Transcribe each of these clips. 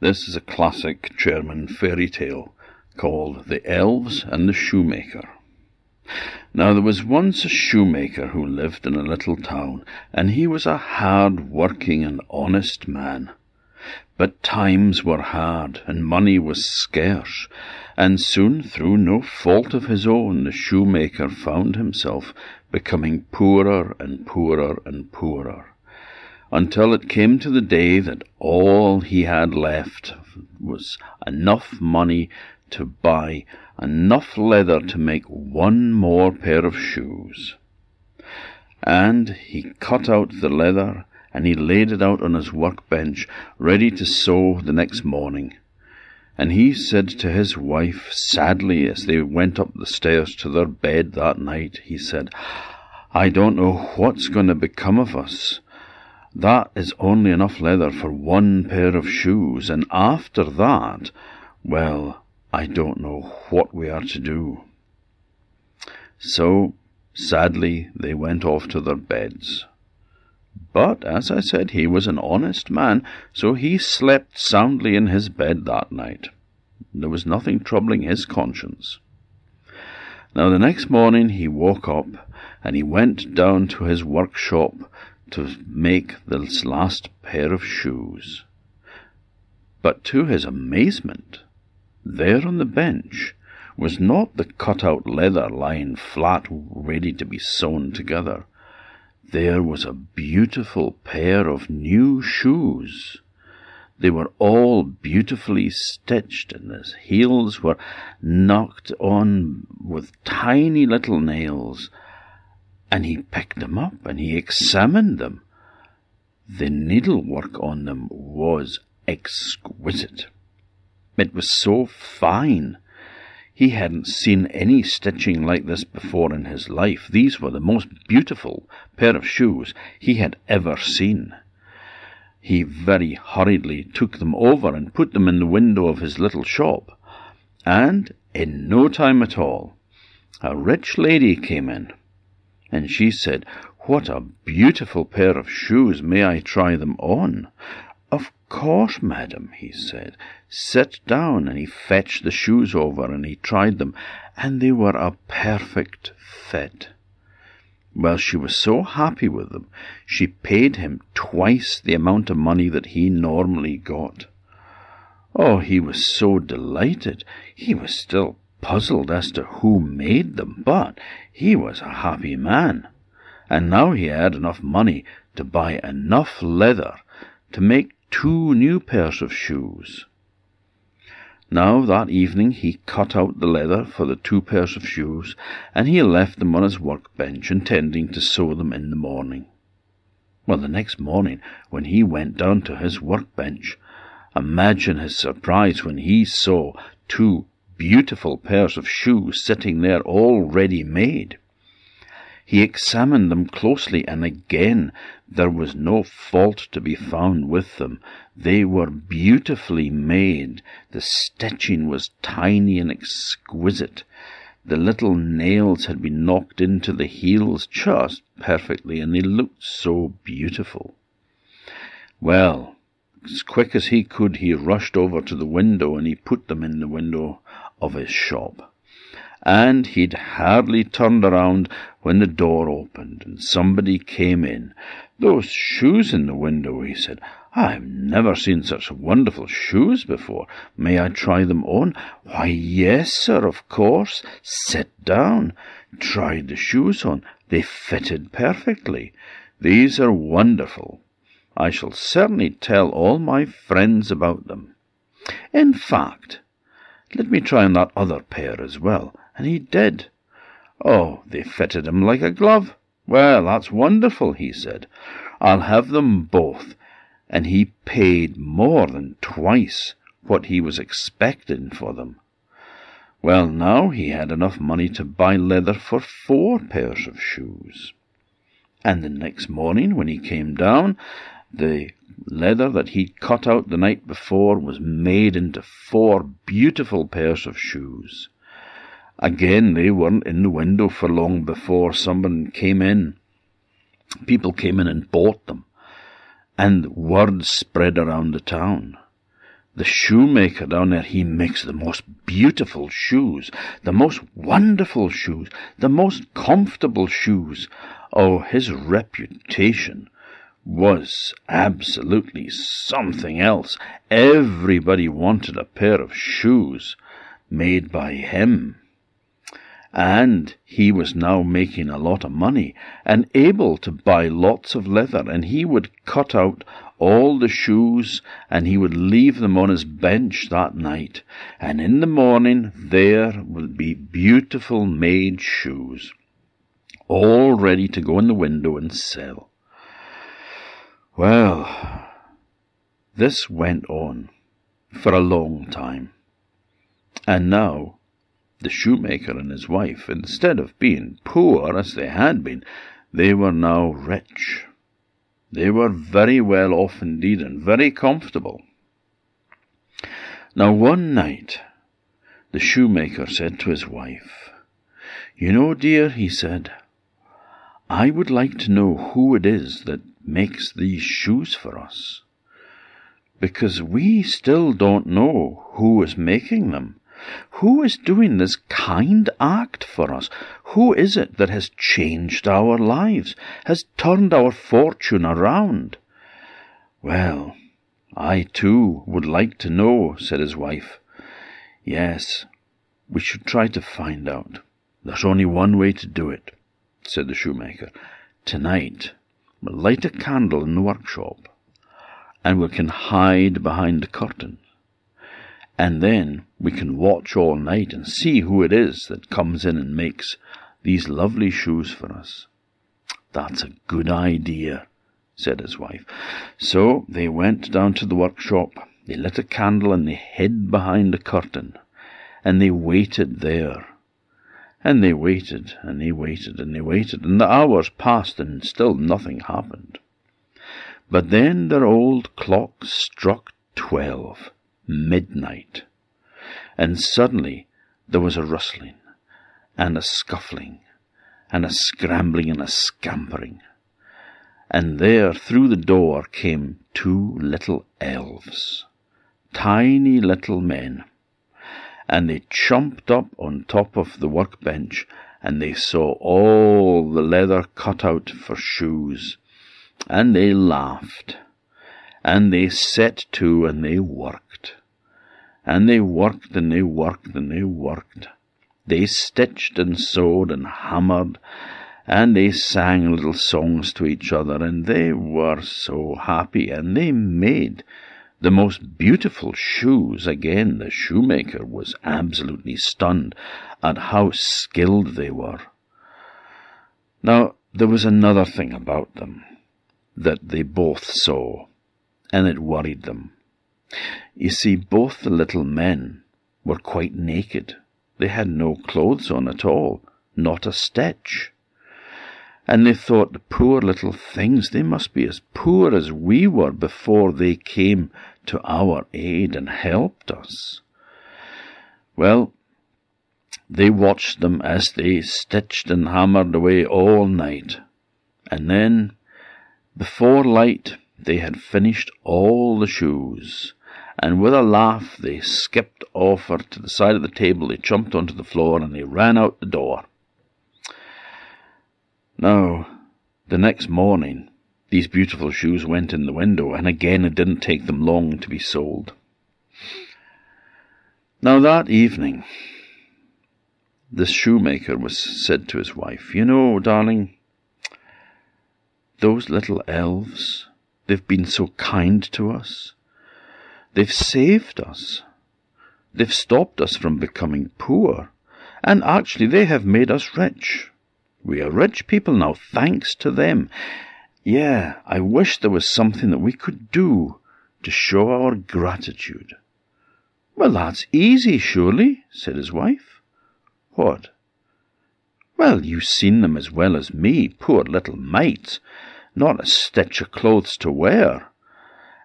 This is a classic German fairy tale called The Elves and the Shoemaker. Now there was once a shoemaker who lived in a little town, and he was a hard-working and honest man. But times were hard, and money was scarce, and soon, through no fault of his own, the shoemaker found himself becoming poorer and poorer and poorer, until it came to the day that all he had left was enough money to buy enough leather to make one more pair of shoes. And he cut out the leather, and he laid it out on his workbench, ready to sew the next morning. And he said to his wife sadly, as they went up the stairs to their bed that night, he said, "I don't know what's going to become of us. That is only enough leather for one pair of shoes, and after that, well, I don't know what we are to do." So, sadly, they went off to their beds. But, as I said, he was an honest man, so he slept soundly in his bed that night. There was nothing troubling his conscience. Now, the next morning he woke up, and he went down to his workshop to make this last pair of shoes. But to his amazement, there on the bench was not the cut-out leather lying flat ready to be sewn together. There was a beautiful pair of new shoes. They were all beautifully stitched, and the heels were knocked on with tiny little nails. And he picked them up, and he examined them. The needlework on them was exquisite. It was so fine. He hadn't seen any stitching like this before in his life. These were the most beautiful pair of shoes he had ever seen. He very hurriedly took them over and put them in the window of his little shop. And in no time at all, a rich lady came in. And she said, "What a beautiful pair of shoes! May I try them on?" "Of course, madam," he said. "Sit down." And he fetched the shoes over, and he tried them, and they were a perfect fit. Well, she was so happy with them, she paid him twice the amount of money that he normally got. Oh, he was so delighted. He was still puzzled as to who made them, but he was a happy man, and now he had enough money to buy enough leather to make 2 new pairs of shoes. Now that evening he cut out the leather for the 2 pairs of shoes, and he left them on his workbench, intending to sew them in the morning. Well, the next morning, when he went down to his workbench, imagine his surprise when he saw 2 beautiful pairs of shoes sitting there all ready made. He examined them closely, and again there was no fault to be found with them. They were beautifully made. The stitching was tiny and exquisite. The little nails had been knocked into the heels just perfectly, and they looked so beautiful. Well, as quick as he could, he rushed over to the window, and he put them in the window of his shop. And he'd hardly turned around when the door opened, and somebody came in. "Those shoes in the window," he said. "I've never seen such wonderful shoes before. May I try them on?" "Why, yes, sir, of course. Sit down." Tried the shoes on. They fitted perfectly. "These are wonderful. I shall certainly tell all my friends about them. In fact, let me try on that other pair as well." And he did. "Oh, they fitted him like a glove. Well, that's wonderful," he said. "I'll have them both." And he paid more than twice what he was expecting for them. Well, now he had enough money to buy leather for 4 pairs of shoes. And the next morning, when he came down, the leather that he'd cut out the night before was made into 4 beautiful pairs of shoes. Again, they weren't in the window for long before someone came in. People came in and bought them, and word spread around the town. The shoemaker down there, he makes the most beautiful shoes, the most wonderful shoes, the most comfortable shoes. Oh, his reputation was absolutely something else. Everybody wanted a pair of shoes made by him. And he was now making a lot of money and able to buy lots of leather, and he would cut out all the shoes and he would leave them on his bench that night, and in the morning there would be beautiful made shoes all ready to go in the window and sell. Well, this went on for a long time, and now the shoemaker and his wife, instead of being poor as they had been, they were now rich. They were very well off indeed, and very comfortable. Now one night, the shoemaker said to his wife, "You know, dear," he said, "I would like to know who it is that makes these shoes for us, because we still don't know who is making them. Who is doing this kind act for us? Who is it that has changed our lives, has turned our fortune around?" "Well, I too would like to know," said his wife. "Yes, we should try to find out." "There's only one way to do it," said the shoemaker. "Tonight we'll light a candle in the workshop, and we can hide behind the curtain. And then we can watch all night and see who it is that comes in and makes these lovely shoes for us." "That's a good idea," said his wife. So they went down to the workshop, they lit a candle, and they hid behind a curtain, and they waited there. And they waited, and they waited, and they waited, and the hours passed, and still nothing happened. But then their old clock struck 12. Midnight, and suddenly there was a rustling, and a scuffling, and a scrambling, and a scampering, and there through the door came two little elves, tiny little men, and they jumped up on top of the workbench, and they saw all the leather cut out for shoes, and they laughed, and they set to, and they worked. And they worked, and they worked, and they worked. They stitched and sewed and hammered, and they sang little songs to each other, and they were so happy, and they made the most beautiful shoes. Again, the shoemaker was absolutely stunned at how skilled they were. Now, there was another thing about them that they both saw, and it worried them. You see, both the little men were quite naked. They had no clothes on at all, not a stitch. And they thought, the poor little things, they must be as poor as we were before they came to our aid and helped us. Well, they watched them as they stitched and hammered away all night. And then, before light, they had finished all the shoes, and with a laugh they skipped off to the side of the table, they jumped onto the floor, and they ran out the door. Now, the next morning, these beautiful shoes went in the window, and again it didn't take them long to be sold. Now that evening, the shoemaker said to his wife, "You know, darling, those little elves, they've been so kind to us. They've saved us. They've stopped us from becoming poor. And actually, they have made us rich. We are rich people now, thanks to them. Yeah, I wish there was something that we could do to show our gratitude." "Well, that's easy, surely," said his wife. "What?" "Well, you've seen them as well as me, poor little mites. Not a stitch of clothes to wear,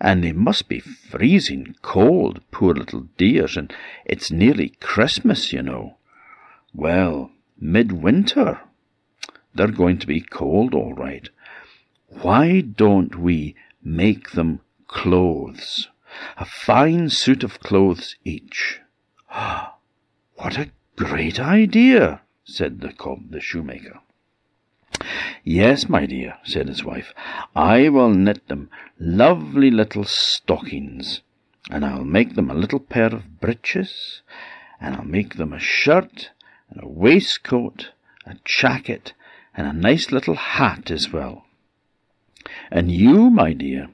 and they must be freezing cold, poor little dears, and it's nearly Christmas, you know. Well, midwinter, they're going to be cold, all right. Why don't we make them clothes? a fine suit of clothes each. "What a great idea!" said the cob, the shoemaker. "Yes, my dear," said his wife, "I will knit them lovely little stockings, and I'll make them a little pair of breeches, and I'll make them a shirt, and a waistcoat, a jacket, and a nice little hat as well. And you, my dear,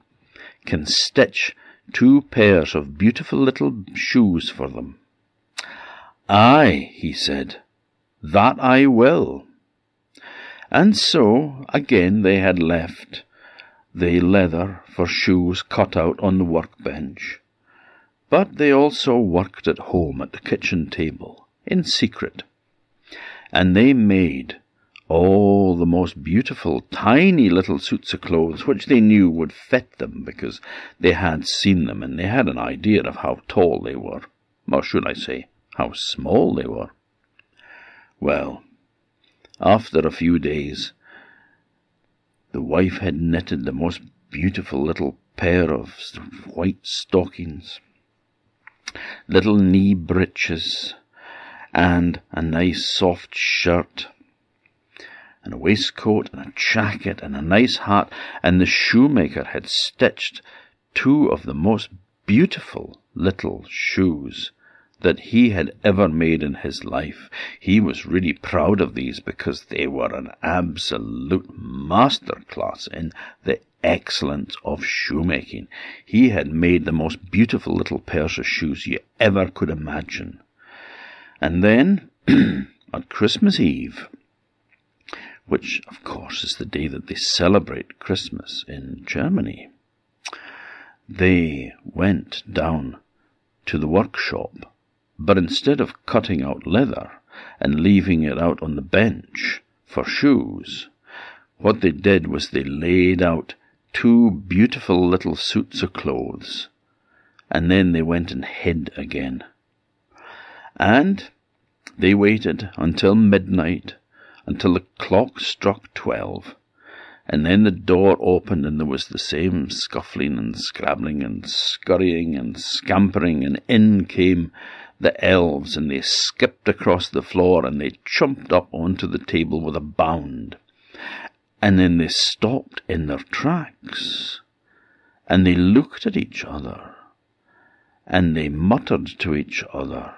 can stitch 2 pairs of beautiful little shoes for them." "Aye," he said, "that I will." And so again they had left the leather for shoes cut out on the workbench, but they also worked at home at the kitchen table in secret, and they made all the most beautiful tiny little suits of clothes which they knew would fit them, because they had seen them and they had an idea of how tall they were, or should I say, how small they were. Well, after a few days, the wife had knitted the most beautiful little pair of white stockings, little knee breeches, and a nice soft shirt, and a waistcoat, and a jacket, and a nice hat, and the shoemaker had stitched 2 of the most beautiful little shoes that he had ever made in his life. He was really proud of these because they were an absolute masterclass in the excellence of shoemaking. He had made the most beautiful little pairs of shoes you ever could imagine. And then, on Christmas Eve, which of course is the day that they celebrate Christmas in Germany, they went down to the workshop, but instead of cutting out leather and leaving it out on the bench for shoes, what they did was they laid out 2 beautiful little suits of clothes, and then they went and hid again. And they waited until midnight, until the clock struck 12, and then the door opened, and there was the same scuffling and scrabbling and scurrying and scampering, and in came the elves, and they skipped across the floor, and they jumped up onto the table with a bound, and then they stopped in their tracks, and they looked at each other, and they muttered to each other,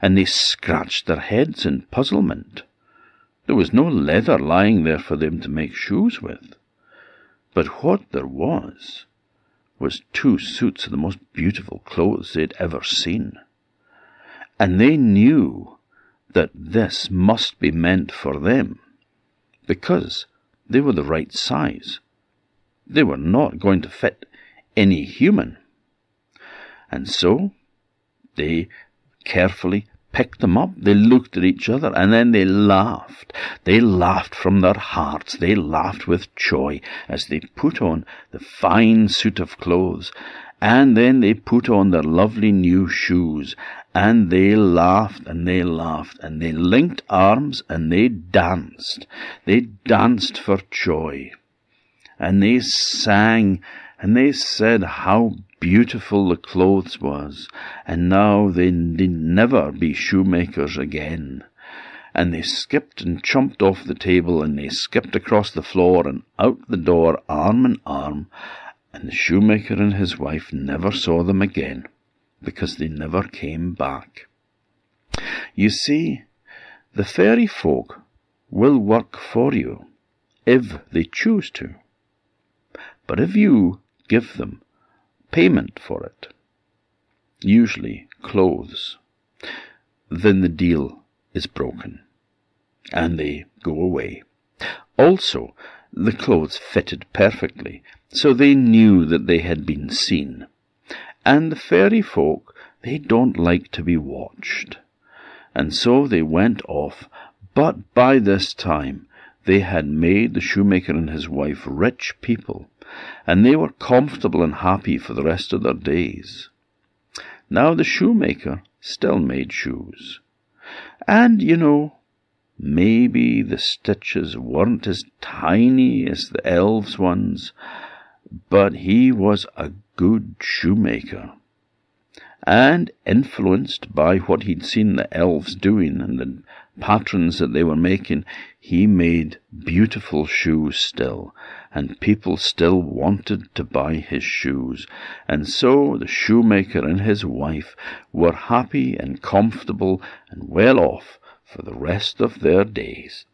and they scratched their heads in puzzlement. There was no leather lying there for them to make shoes with, but what there was 2 suits of the most beautiful clothes they'd ever seen, and they knew that this must be meant for them, because they were the right size. They were not going to fit any human, and so they carefully picked them up. They looked at each other, and then they laughed. They laughed from their hearts. They laughed with joy as they put on the fine suit of clothes, and then they put on their lovely new shoes, and they laughed, and they laughed, and they linked arms, and they danced. They danced for joy, and they sang, and they said how beautiful the clothes was, and now they need never be shoemakers again. And they skipped and jumped off the table, and they skipped across the floor and out the door, arm in arm, and the shoemaker and his wife never saw them again, because they never came back. You see, the fairy folk will work for you if they choose to, but if you give them payment for it, usually clothes, then the deal is broken, and they go away. Also, the clothes fitted perfectly, so they knew that they had been seen, and the fairy folk, they don't like to be watched, and so they went off, but by this time they had made the shoemaker and his wife rich people, and they were comfortable and happy for the rest of their days. Now the shoemaker still made shoes, and, you know, maybe the stitches weren't as tiny as the elves' ones, but he was a good shoemaker, and influenced by what he'd seen the elves doing and the patterns that they were making, he made beautiful shoes still, and people still wanted to buy his shoes. And so the shoemaker and his wife were happy and comfortable and well off for the rest of their days.